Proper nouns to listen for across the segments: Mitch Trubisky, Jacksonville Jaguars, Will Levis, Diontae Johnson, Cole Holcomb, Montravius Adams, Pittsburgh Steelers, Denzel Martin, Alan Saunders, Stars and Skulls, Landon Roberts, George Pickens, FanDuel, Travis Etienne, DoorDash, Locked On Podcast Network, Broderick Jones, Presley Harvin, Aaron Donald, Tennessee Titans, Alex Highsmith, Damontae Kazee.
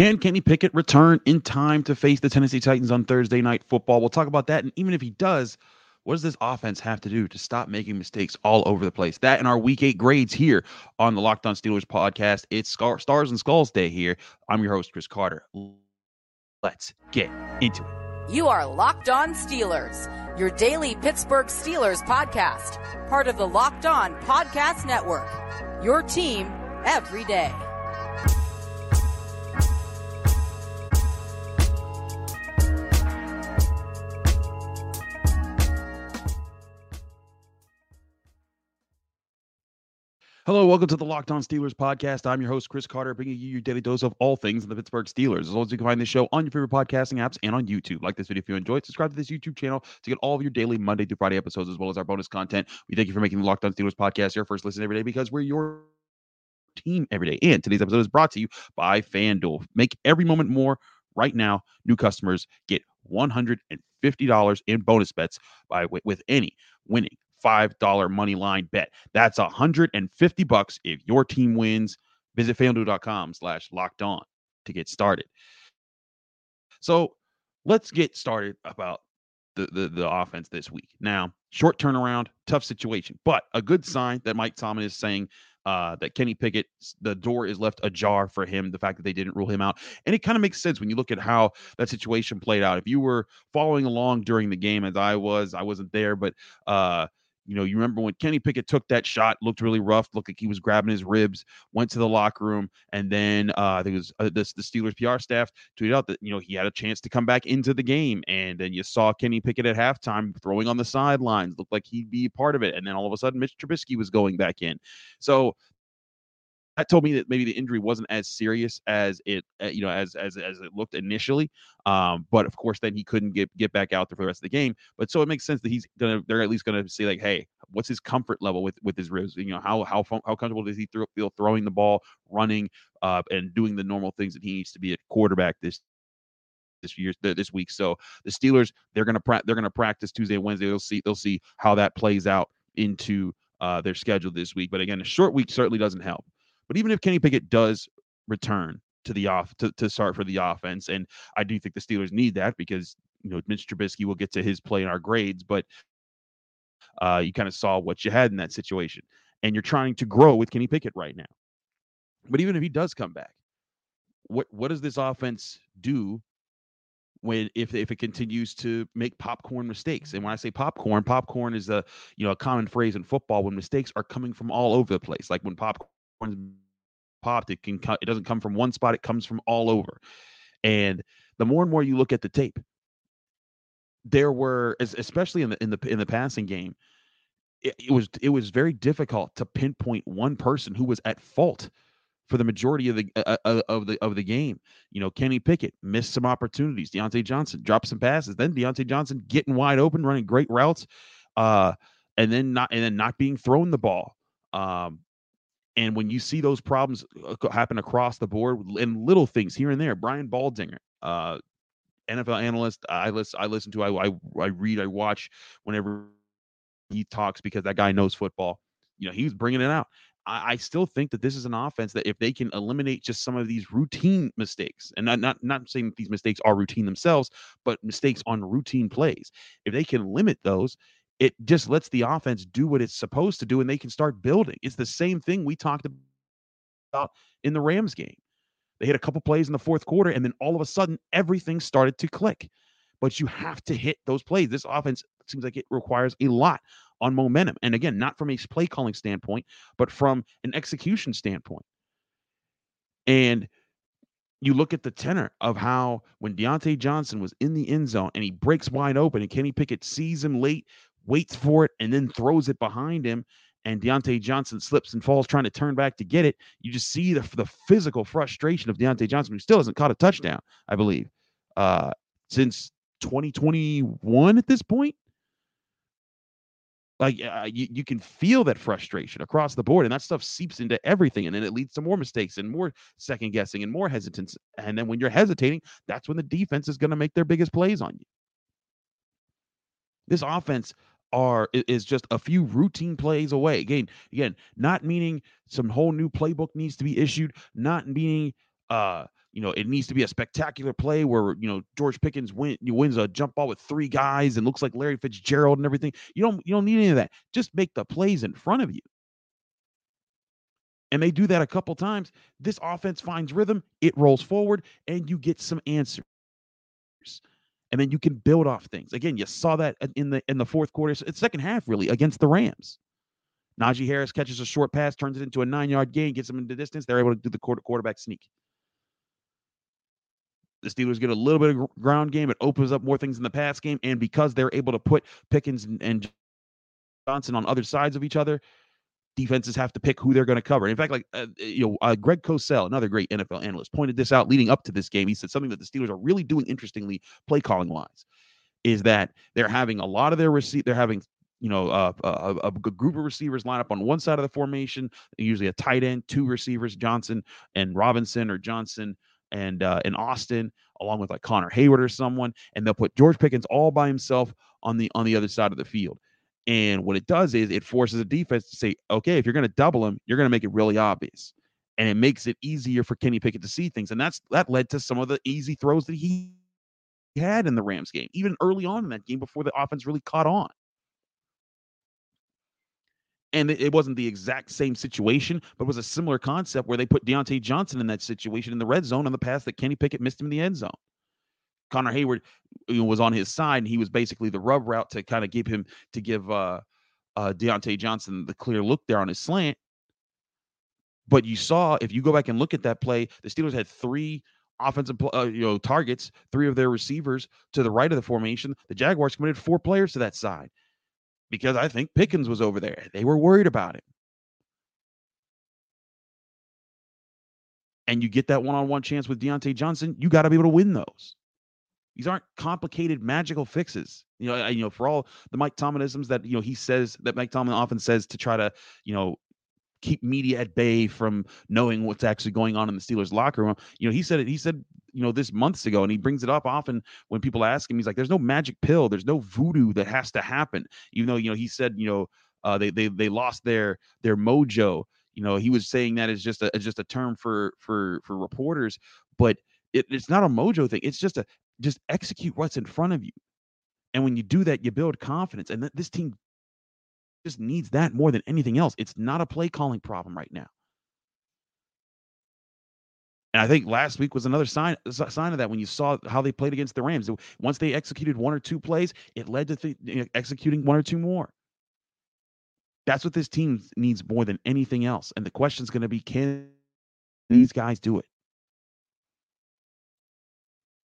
Can Kenny Pickett return in time to face the Tennessee Titans on Thursday Night Football? We'll talk about that. And even if he does, what does this offense have to do to stop making mistakes all over the place? That and our Week 8 grades here on the Locked On Steelers podcast. It's Stars and Skulls Day here. I'm your host, Chris Carter. Let's get into it. You are Locked On Steelers, your daily Pittsburgh Steelers podcast, part of the Locked On Podcast Network, your team every day. Hello, welcome to the Locked On Steelers podcast. I'm your host, Chris Carter, bringing you your daily dose of all things in the Pittsburgh Steelers. As always, you can find this show on your favorite podcasting apps and on YouTube. Like this video if you enjoyed. Subscribe to this YouTube channel to get all of your daily Monday through Friday episodes as well as our bonus content. We thank you for making the Locked On Steelers podcast your first listen every day because we're your team every day. And today's episode is brought to you by FanDuel. Make every moment more right now. New customers get $150 in bonus bets with any winning $5 money line bet. That's $150 if your team wins. Visit FanDuel.com/lockedon to get started. So let's get started about the offense this week. Now, short turnaround, tough situation, but a good sign that Mike Tomlin is saying that Kenny Pickett, the door is left ajar for him, the fact that they didn't rule him out. And it kind of makes sense when you look at how that situation played out. If you were following along during the game as I wasn't there, but you remember when Kenny Pickett took that shot, looked really rough, looked like he was grabbing his ribs, went to the locker room, and then I think it was the Steelers PR staff tweeted out that, he had a chance to come back into the game. And then you saw Kenny Pickett at halftime throwing on the sidelines, looked like he'd be a part of it. And then all of a sudden, Mitch Trubisky was going back in. So that told me that maybe the injury wasn't as serious as it, as it looked initially. But of course, then he couldn't get back out there for the rest of the game. But so it makes sense that they're at least gonna say like, hey, what's his comfort level with his ribs? How comfortable does he feel throwing the ball, running, and doing the normal things that he needs to be at quarterback this week. So the Steelers, they're gonna practice Tuesday and Wednesday. They'll see how that plays out into their schedule this week. But again, a short week certainly doesn't help. But even if Kenny Pickett does return to start for the offense, and I do think the Steelers need that because Mitch Trubisky, will get to his play in our grades, but you kind of saw what you had in that situation, and you're trying to grow with Kenny Pickett right now. But even if he does come back, what does this offense do if it continues to make popcorn mistakes? And when I say popcorn is a common phrase in football when mistakes are coming from all over the place, like when popcorn popped, it doesn't come from one spot, it comes from all over. And the more and more you look at the tape, there were, especially in the passing game, it was very difficult to pinpoint one person who was at fault for the majority of the game. Kenny Pickett missed some opportunities, Diontae Johnson dropped some passes, then Diontae Johnson getting wide open, running great routes, and then not being thrown the ball. And when you see those problems happen across the board and little things here and there, Brian Baldinger, NFL analyst, I watch whenever he talks because that guy knows football. He was bringing it out. I still think that this is an offense that if they can eliminate just some of these routine mistakes, and not saying that these mistakes are routine themselves, but mistakes on routine plays, if they can limit those, it just lets the offense do what it's supposed to do, and they can start building. It's the same thing we talked about in the Rams game. They hit a couple plays in the fourth quarter, and then all of a sudden, everything started to click. But you have to hit those plays. This offense seems like it requires a lot on momentum. And again, not from a play-calling standpoint, but from an execution standpoint. And you look at the tenor of how when Diontae Johnson was in the end zone and he breaks wide open and Kenny Pickett sees him late, waits for it, and then throws it behind him, and Diontae Johnson slips and falls trying to turn back to get it. You just see the physical frustration of Diontae Johnson, who still hasn't caught a touchdown, I believe, since 2021 at this point. You can feel that frustration across the board, and that stuff seeps into everything, and then it leads to more mistakes and more second-guessing and more hesitance. And then when you're hesitating, that's when the defense is going to make their biggest plays on you. This offense is just a few routine plays away. Again, not meaning some whole new playbook needs to be issued, not meaning It needs to be a spectacular play where, George Pickens wins a jump ball with three guys and looks like Larry Fitzgerald and everything. You don't need any of that. Just make the plays in front of you. And they do that a couple times. This offense finds rhythm. It rolls forward and you get some answers. And then you can build off things. Again, you saw that in the fourth quarter, second half, really, against the Rams. Najee Harris catches a short pass, turns it into a 9-yard gain, gets him into distance. They're able to do the quarterback sneak. The Steelers get a little bit of ground game. It opens up more things in the pass game. And because they're able to put Pickens and Johnson on other sides of each other, defenses have to pick who they're going to cover. In fact, Greg Cosell, another great NFL analyst, pointed this out leading up to this game. He said something that the Steelers are really doing interestingly play calling wise is that they're having a lot of their receipt. They're having, a group of receivers line up on one side of the formation, usually a tight end, two receivers, Johnson and Robinson or Johnson and Austin, along with like Connor Hayward or someone, and they'll put George Pickens all by himself on the other side of the field. And what it does is it forces a defense to say, okay, if you're going to double him, you're going to make it really obvious. And it makes it easier for Kenny Pickett to see things. And that led to some of the easy throws that he had in the Rams game, even early on in that game before the offense really caught on. And it wasn't the exact same situation, but it was a similar concept where they put Diontae Johnson in that situation in the red zone on the pass that Kenny Pickett missed him in the end zone. Connor Hayward was on his side, and he was basically the rub route to kind of give Diontae Johnson the clear look there on his slant. But you saw, if you go back and look at that play, the Steelers had three offensive targets, three of their receivers to the right of the formation. The Jaguars committed four players to that side, because I think Pickens was over there. They were worried about it. And you get that one-on-one chance with Diontae Johnson, you got to be able to win those. These aren't complicated, magical fixes. For all the Mike Tomlinisms that, he says, that Mike Tomlin often says to try to, keep media at bay from knowing what's actually going on in the Steelers locker room. He said it. He said, this months ago, and he brings it up often when people ask him. He's like, "There's no magic pill. There's no voodoo that has to happen." Even though, he said, they lost their mojo. He was saying that is just a term for reporters, but it's not a mojo thing. It's just execute what's in front of you, and when you do that, you build confidence, and this team just needs that more than anything else. It's not a play calling problem right now. And I think last week was another sign of that when you saw how they played against the Rams. Once they executed one or two plays, it led to executing one or two more. That's what this team needs more than anything else. And the question is going to be, can these guys do it?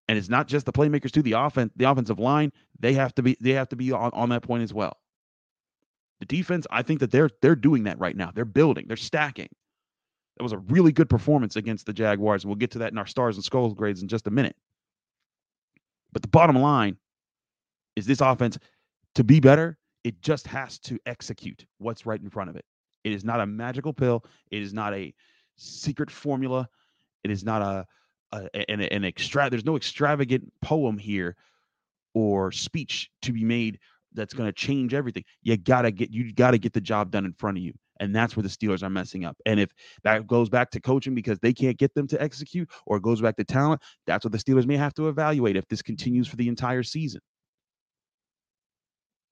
And it's not just the playmakers too. The offensive line, they have to be on that point as well. The defense, I think that they're doing that right now. They're building. They're stacking. That was a really good performance against the Jaguars. We'll get to that in our stars and skulls grades in just a minute. But the bottom line is this offense, to be better, it just has to execute what's right in front of it. It is not a magical pill. It is not a secret formula. It is not there's no extravagant poem here or speech to be made that's going to change everything. You got to get the job done in front of you. And that's where the Steelers are messing up. And if that goes back to coaching because they can't get them to execute, or it goes back to talent, that's what the Steelers may have to evaluate if this continues for the entire season.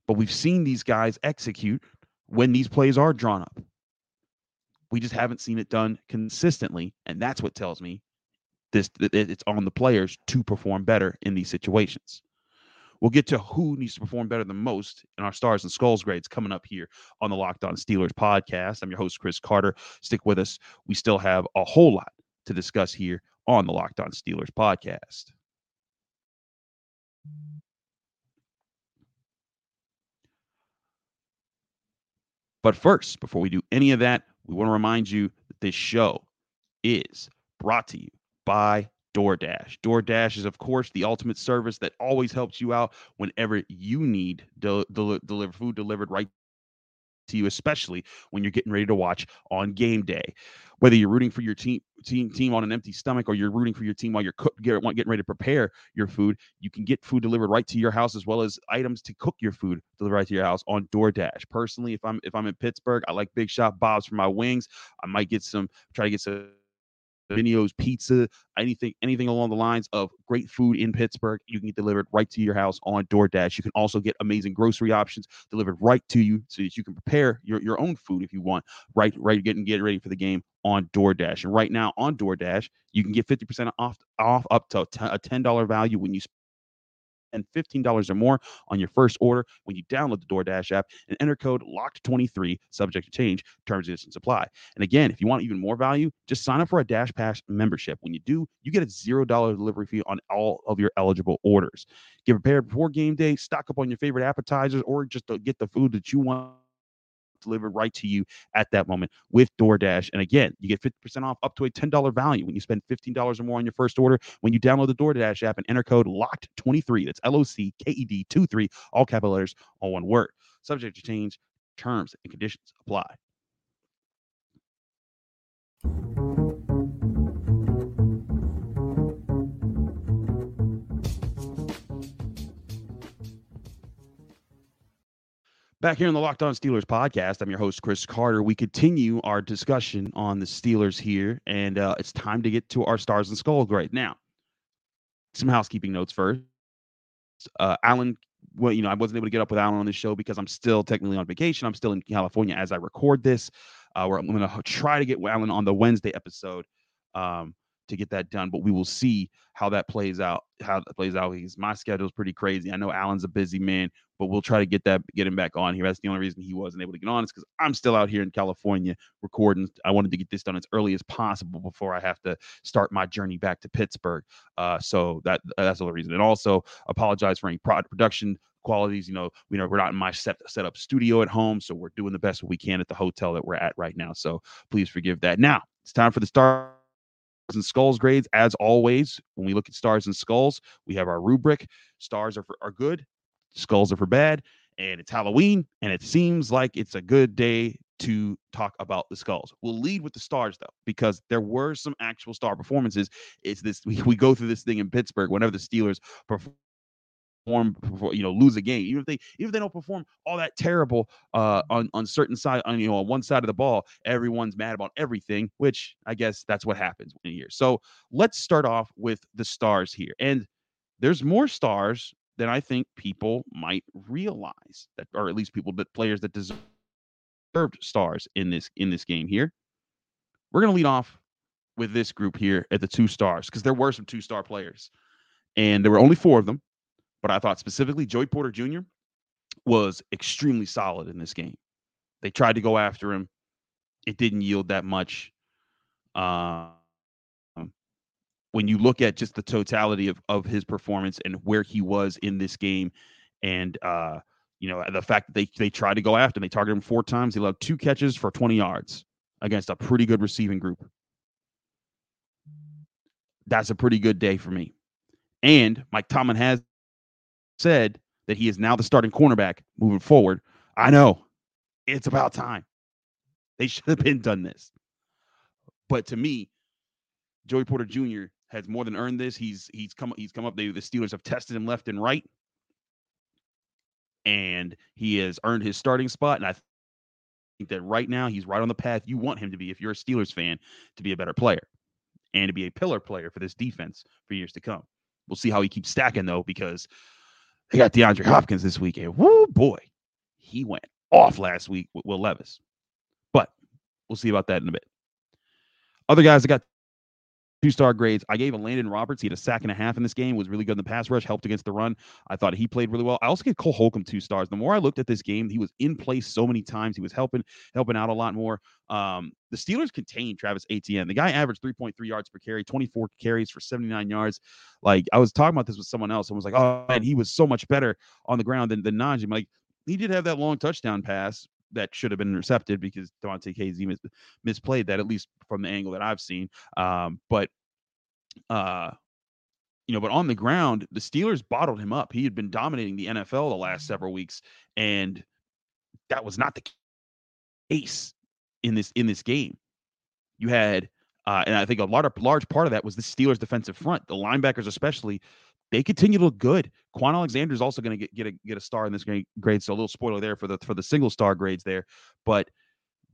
But we've seen these guys execute when these plays are drawn up. We just haven't seen it done consistently. And that's what tells me it's on the players to perform better in these situations. We'll get to who needs to perform better than most in our stars and skulls grades coming up here on the Locked On Steelers podcast. I'm your host, Chris Carter. Stick with us. We still have a whole lot to discuss here on the Locked On Steelers podcast. But first, before we do any of that, we want to remind you that this show is brought to you by DoorDash. DoorDash is, of course, the ultimate service that always helps you out whenever you need deliver food delivered right to you, especially when you're getting ready to watch on game day. Whether you're rooting for your team on an empty stomach, or you're rooting for your team while you're getting ready to prepare your food, you can get food delivered right to your house, as well as items to cook your food delivered right to your house on DoorDash. Personally, if I'm in Pittsburgh, I like Big Shot Bob's for my wings. I might try to get some Domino's Pizza, anything along the lines of great food in Pittsburgh, you can get delivered right to your house on DoorDash. You can also get amazing grocery options delivered right to you so that you can prepare your own food if you want, right, get ready for the game on DoorDash. And right now on DoorDash, you can get 50% off up to a $10 value when you spend $15 or more on your first order when you download the DoorDash app and enter code LOCKED23, subject to change, terms and conditions apply. And again, if you want even more value, just sign up for a Dash Pass membership. When you do, you get a $0 delivery fee on all of your eligible orders. Get prepared before game day, stock up on your favorite appetizers, or just to get the food that you want delivered right to you at that moment with DoorDash. And again, you get 50% off up to a $10 value when you spend $15 or more on your first order when you download the DoorDash app and enter code LOCKED23. That's LOCKED23, all capital letters, all one word. Subject to change, terms and conditions apply. Back here on the Locked On Steelers podcast, I'm your host, Chris Carter. We continue our discussion on the Steelers here, and it's time to get to our Stars and Skulls right now. Some housekeeping notes first. Alan, well, you know, I wasn't able to get up with Alan on this show because I'm still technically on vacation. I'm still in California as I record this. I'm going to try to get Alan on the Wednesday episode to get that done, but we will see how that plays out. Because my schedule is pretty crazy. I know Alan's a busy man, but we'll try to get him back on here. That's the only reason he wasn't able to get on is because I'm still out here in California recording. I wanted to get this done as early as possible before I have to start my journey back to Pittsburgh. So that's the only reason. And also apologize for any production qualities. You know, we know we're not in my set up studio at home, so we're doing the best we can at the hotel that we're at right now. So please forgive that. Now it's time for the Stars and Skulls grades. As always, when we look at Stars and Skulls, we have our rubric. Stars are good, skulls are for bad, and it's Halloween, and it seems like it's a good day to talk about the skulls. We'll lead with the stars, though, because there were some actual star performances. It's this we go through this thing in Pittsburgh whenever the Steelers perform, you know, lose a game, even if they don't perform all that terrible on certain side, on one side of the ball, everyone's mad about everything, which I guess that's what happens in a year. So let's start off with the stars here, and there's more stars than I think people might realize, that, or at least players that deserved stars in this game here. We're gonna lead off with this group here at the 2 stars because there were some 2-star players, and there were only 4 of them. But I thought specifically Joey Porter Jr. was extremely solid in this game. They tried to go after him. It didn't yield that much. When you look at just the totality of his performance and where he was in this game, and the fact that they tried to go after him, they targeted him 4 times. He allowed 2 catches for 20 yards against a pretty good receiving group. That's a pretty good day for me. And Mike Tomlin has said that he is now the starting cornerback moving forward. I know it's about time. They should have been done this, but to me, Joey Porter Jr. has more than earned this. He's come up. The Steelers have tested him left and right, and he has earned his starting spot. And I think that right now he's right on the path you want him to be if you're a Steelers fan, to be a better player and to be a pillar player for this defense for years to come. We'll see how he keeps stacking though, because they got DeAndre Hopkins this weekend. Woo, boy. He went off last week with Will Levis. But we'll see about that in a bit. Other guys that got 2-star grades, I gave a Landon Roberts. He had a sack and a half in this game, was really good in the pass rush, helped against the run. I thought he played really well. I also gave Cole Holcomb 2 stars. The more I looked at this game, he was in place so many times. He was helping out a lot more. The Steelers contained Travis Etienne. The guy averaged 3.3 yards per carry, 24 carries for 79 yards. Like, I was talking about this with someone else and was like, oh, man, he was so much better on the ground than Najee. I'm like, he did have that long touchdown pass that should have been intercepted because Damontae Kazee misplayed that, at least from the angle that I've seen. But on the ground, the Steelers bottled him up. He had been dominating the NFL the last several weeks, and that was not the case in this game. You had, and I think a large part of that was the Steelers defensive front, the linebackers especially. They continue to look good. Quan Alexander is also going to get a star in this grade, so a little spoiler there for the single-star grades there. But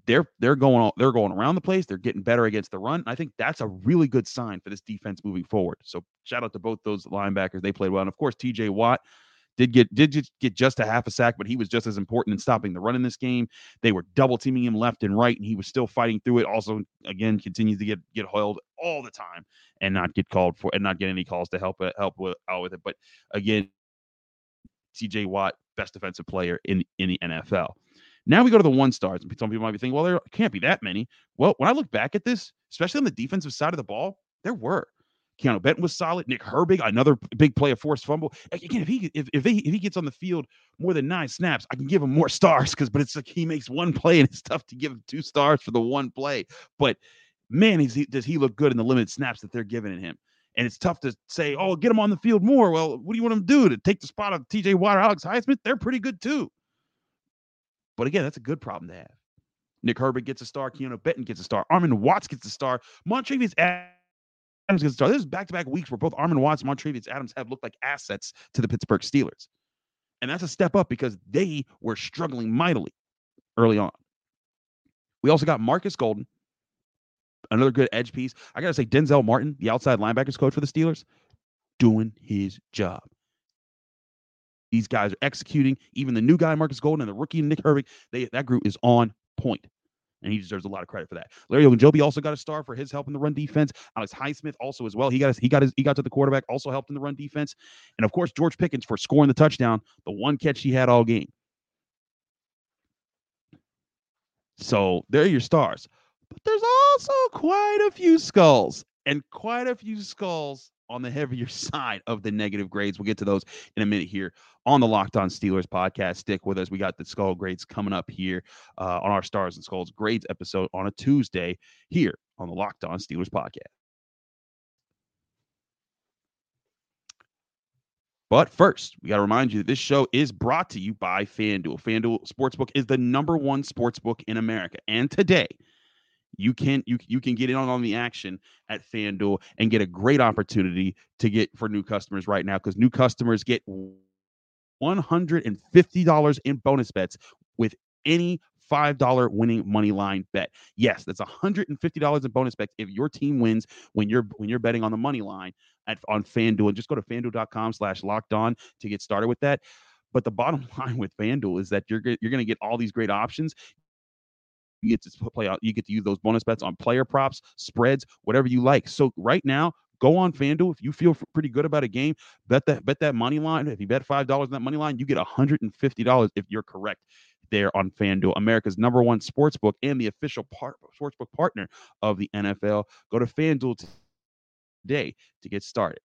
They're going around the place. They're getting better against the run. I think that's a really good sign for this defense moving forward. So shout out to both those linebackers. They played well. And of course, T.J. Watt did get just a half a sack, but he was just as important in stopping the run in this game. They were double teaming him left and right, and he was still fighting through it. Also, again, continues to get hoiled all the time and not get called for and not get any calls to help out with it. But again, T.J. Watt, best defensive player in the NFL. Now we go to the one stars, and some people might be thinking, well, there can't be that many. Well, when I look back at this, especially on the defensive side of the ball, there were. Keanu Benton was solid. Nick Herbig, another big play, a forced fumble. Again, if he gets on the field more than 9 snaps, I can give him more stars but it's like he makes one play, and it's tough to give him 2 stars for the one play. But man, does he look good in the limited snaps that they're giving him? And it's tough to say, oh, get him on the field more. Well, what do you want him to do? To take the spot of T.J. Watt or Alex Highsmith? They're pretty good too. But again, that's a good problem to have. Nick Herbig gets a star. Keanu Benton gets a star. Armon Watts gets a star. Montravius Adams gets a star. This is back-to-back weeks where both Armon Watts and Montravius Adams have looked like assets to the Pittsburgh Steelers. And that's a step up because they were struggling mightily early on. We also got Markus Golden, another good edge piece. I got to say, Denzel Martin, the outside linebackers coach for the Steelers, doing his job. These guys are executing. Even the new guy, Markus Golden, and the rookie, Nick Herbig, that group is on point, and he deserves a lot of credit for that. Larry Ogunjobi also got a star for his help in the run defense. Alex Highsmith also as well. He got to the quarterback, also helped in the run defense. And, of course, George Pickens for scoring the touchdown, the one catch he had all game. So there are your stars. But there's also quite a few skulls on the heavier side of the negative grades. We'll get to those in a minute here on the Locked On Steelers podcast. Stick with us. We got the skull grades coming up here on our Stars and Skulls grades episode on a Tuesday here on the Locked On Steelers podcast. But first, we got to remind you that this show is brought to you by FanDuel. FanDuel Sportsbook is the number one sportsbook in America. And today, you can get in on the action at FanDuel and get a great opportunity to get for new customers right now, because new customers get $150 in bonus bets with any $5 winning money line bet. Yes, that's $150 in bonus bets if your team wins when you're betting on the money line on FanDuel. And just go to FanDuel.com/lockedon to get started with that. But the bottom line with FanDuel is that you're going to get all these great options. You get to use those bonus bets on player props, spreads, whatever you like. So right now, go on FanDuel. If you feel pretty good about a game, bet that money line. If you bet $5 on that money line, you get $150 if you're correct there on FanDuel, America's number one sportsbook and the official sportsbook partner of the NFL. Go to FanDuel today to get started.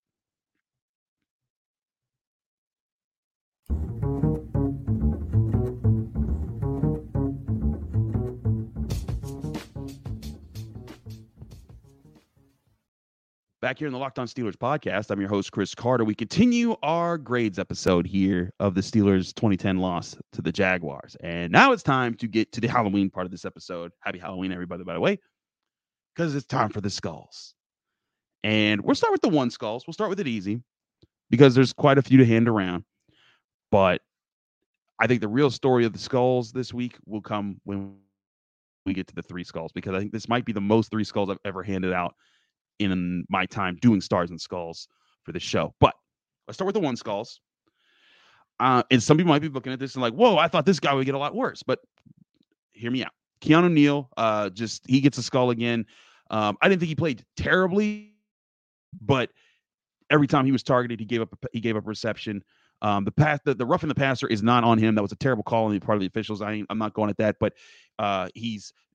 Back here in the Locked On Steelers podcast, I'm your host, Chris Carter. We continue our grades episode here of the Steelers' 2010 loss to the Jaguars. And now it's time to get to the Halloween part of this episode. Happy Halloween, everybody, by the way, because it's time for the skulls. And we'll start with the one skulls. We'll start with it easy because there's quite a few to hand around. But I think the real story of the skulls this week will come when we get to the three skulls, because I think this might be the most three skulls I've ever handed out in my time doing Stars and Skulls for the show. But let's start with the one skulls. And some people might be looking at this and like, whoa, I thought this guy would get a lot worse. But hear me out. Keanu Neal, he gets a skull again. I didn't think he played terribly, but every time he was targeted, he gave up reception. The roughing the passer is not on him. That was a terrible call on the part of the officials. I'm not going at that, but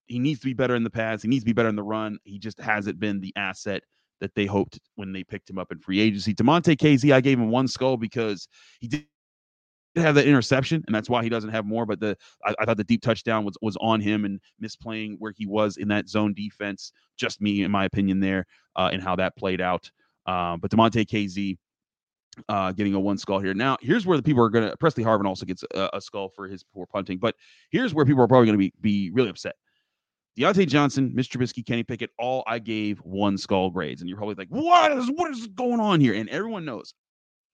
he needs to be better in the pass. He needs to be better in the run. He just hasn't been the asset that they hoped when they picked him up in free agency. Damontae Kazee, I gave him one skull because he did have that interception, and that's why he doesn't have more. But I thought the deep touchdown was on him, and misplaying where he was in that zone defense. Just me, in my opinion, there and how that played out. But Damontae Kazee getting a one skull here. Now, here's where the people are going to – Presley Harvin also gets a skull for his poor punting. But here's where people are probably going to be really upset. Diontae Johnson, Mitch Trubisky, Kenny Pickett, all I gave one skull grades. And you're probably like, what is going on here? And everyone knows,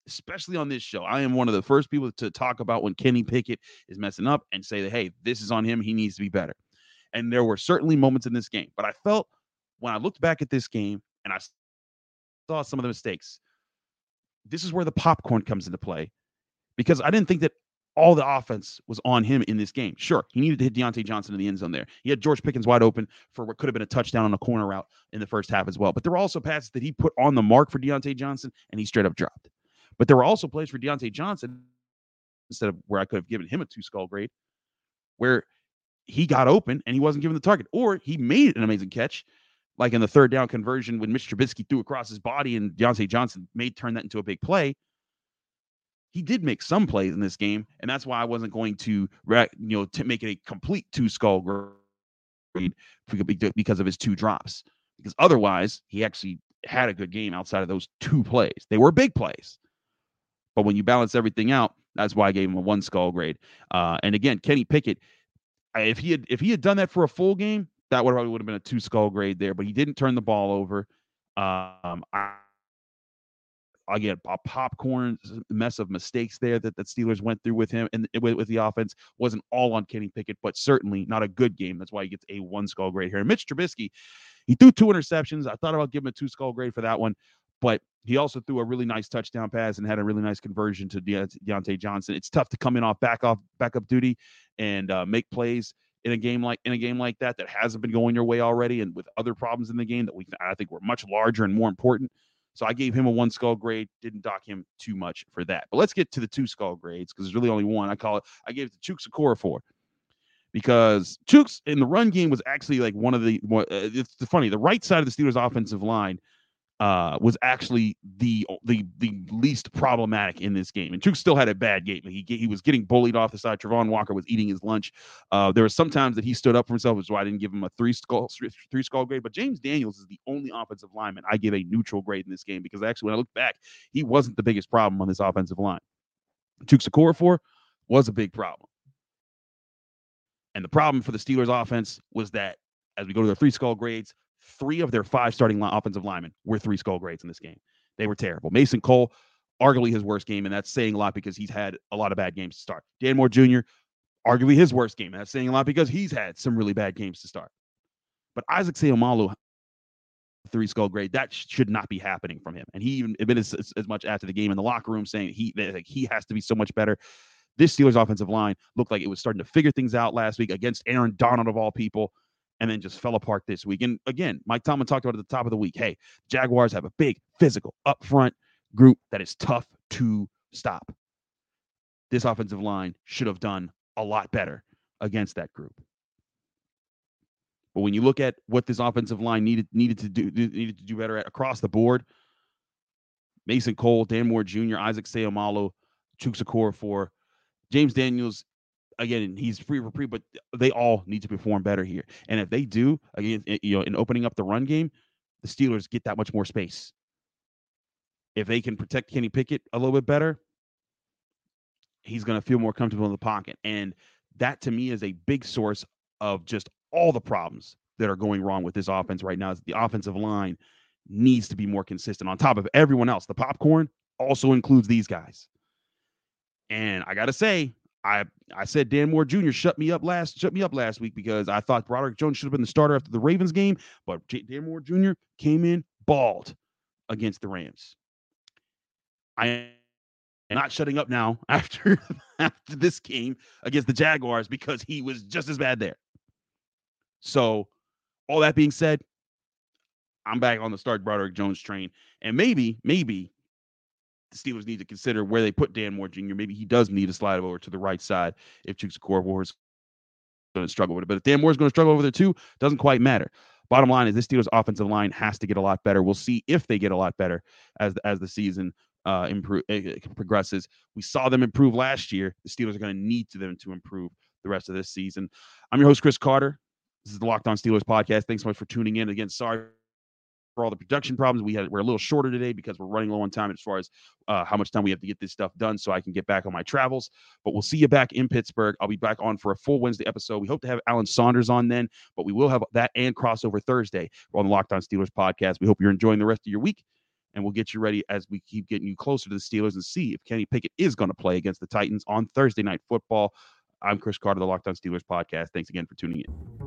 especially on this show, I am one of the first people to talk about when Kenny Pickett is messing up and say that, hey, this is on him. He needs to be better. And there were certainly moments in this game. But I felt when I looked back at this game and I saw some of the mistakes, this is where the popcorn comes into play, because I didn't think that all the offense was on him in this game. Sure, he needed to hit Diontae Johnson in the end zone there. He had George Pickens wide open for what could have been a touchdown on a corner route in the first half as well. But there were also passes that he put on the mark for Diontae Johnson, and he straight up dropped. But there were also plays for Diontae Johnson, instead of where I could have given him a 2-skull grade, where he got open and he wasn't given the target. Or he made an amazing catch, like in the third down conversion when Mitch Trubisky threw across his body and Diontae Johnson turned that into a big play. He did make some plays in this game, and that's why I wasn't going to, make it a complete 2-skull grade because of his 2 drops. Because otherwise, he actually had a good game outside of those 2 plays. They were big plays, but when you balance everything out, that's why I gave him a 1-skull grade. And again, Kenny Pickett, if he had done that for a full game, that would have been a 2-skull grade there. But he didn't turn the ball over. Again, a popcorn mess of mistakes there that the Steelers went through with him, and with the offense wasn't all on Kenny Pickett, but certainly not a good game. That's why he gets a 1-skull grade here. And Mitch Trubisky, he threw 2 interceptions. I thought about giving him a 2-skull grade for that one, but he also threw a really nice touchdown pass and had a really nice conversion to Diontae Johnson. It's tough to come in off backup duty and make plays in a game like that that hasn't been going your way already, and with other problems in the game that I think were much larger and more important. So I gave him a 1-skull grade, didn't dock him too much for that. But let's get to the 2-skull grades, because there's really only one. I gave it to Chuks Okorafor, because Chuks in the run game was actually like one of the more, it's funny, the right side of the Steelers offensive line was actually the least problematic in this game. And Chuks still had a bad game. He was getting bullied off the side. Travon Walker was eating his lunch. There were some times that he stood up for himself, which is why I didn't give him a 3-skull grade. But James Daniels is the only offensive lineman I give a neutral grade in this game, because actually when I look back, he wasn't the biggest problem on this offensive line. Chuks Okorafor was a big problem. And the problem for the Steelers offense was that, as we go to their 3-skull grades, 3 of their 5 starting offensive linemen were 3-skull grades in this game. They were terrible. Mason Cole, arguably his worst game, and that's saying a lot because he's had a lot of bad games to start. Dan Moore Jr., arguably his worst game, and that's saying a lot because he's had some really bad games to start. But Isaac Seumalo, 3-skull grade, that should not be happening from him. And he even admitted as much after the game in the locker room, saying he has to be so much better. This Steelers offensive line looked like it was starting to figure things out last week against Aaron Donald, of all people, and then just fell apart this week. And again, Mike Tomlin talked about at the top of the week, hey, Jaguars have a big physical upfront group that is tough to stop. This offensive line should have done a lot better against that group. But when you look at what this offensive line needed to do better at across the board, Mason Cole, Dan Moore Jr., Isaac Seumalo, Chuks Okorafor, James Daniels, again, he's free for free, but they all need to perform better here. And if they do, again, in opening up the run game, the Steelers get that much more space. If they can protect Kenny Pickett a little bit better, he's going to feel more comfortable in the pocket. And that, to me, is a big source of just all the problems that are going wrong with this offense right now. Is the offensive line needs to be more consistent on top of everyone else. The popcorn also includes these guys. And I got to say, I said Dan Moore Jr. shut me up last week, because I thought Broderick Jones should have been the starter after the Ravens game, but Dan Moore Jr. came in bald against the Rams. I am not shutting up now after this game against the Jaguars, because he was just as bad there. So all that being said, I'm back on the start Broderick Jones train, and maybe the Steelers need to consider where they put Dan Moore Jr. Maybe he does need to slide over to the right side if Chuks Okorafor is going to struggle with it. But if Dan Moore is going to struggle over there too, doesn't quite matter. Bottom line is this Steelers offensive line has to get a lot better. We'll see if they get a lot better as the season progresses. We saw them improve last year. The Steelers are going to need them to improve the rest of this season. I'm your host, Chris Carter. This is the Locked On Steelers podcast. Thanks so much for tuning in. Again, sorry for all the production problems we had. We're a little shorter today because we're running low on time as far as how much time we have to get this stuff done so I can get back on my travels. But we'll see you back in Pittsburgh. I'll be back on for a full Wednesday episode. We hope to have Alan Saunders on then, but we will have that and crossover Thursday on the Locked On Steelers podcast. We hope you're enjoying the rest of your week, and we'll get you ready as we keep getting you closer to the Steelers and see if Kenny Pickett is going to play against the Titans on Thursday Night Football. I'm Chris Carter, the Locked On Steelers podcast. Thanks again for tuning in.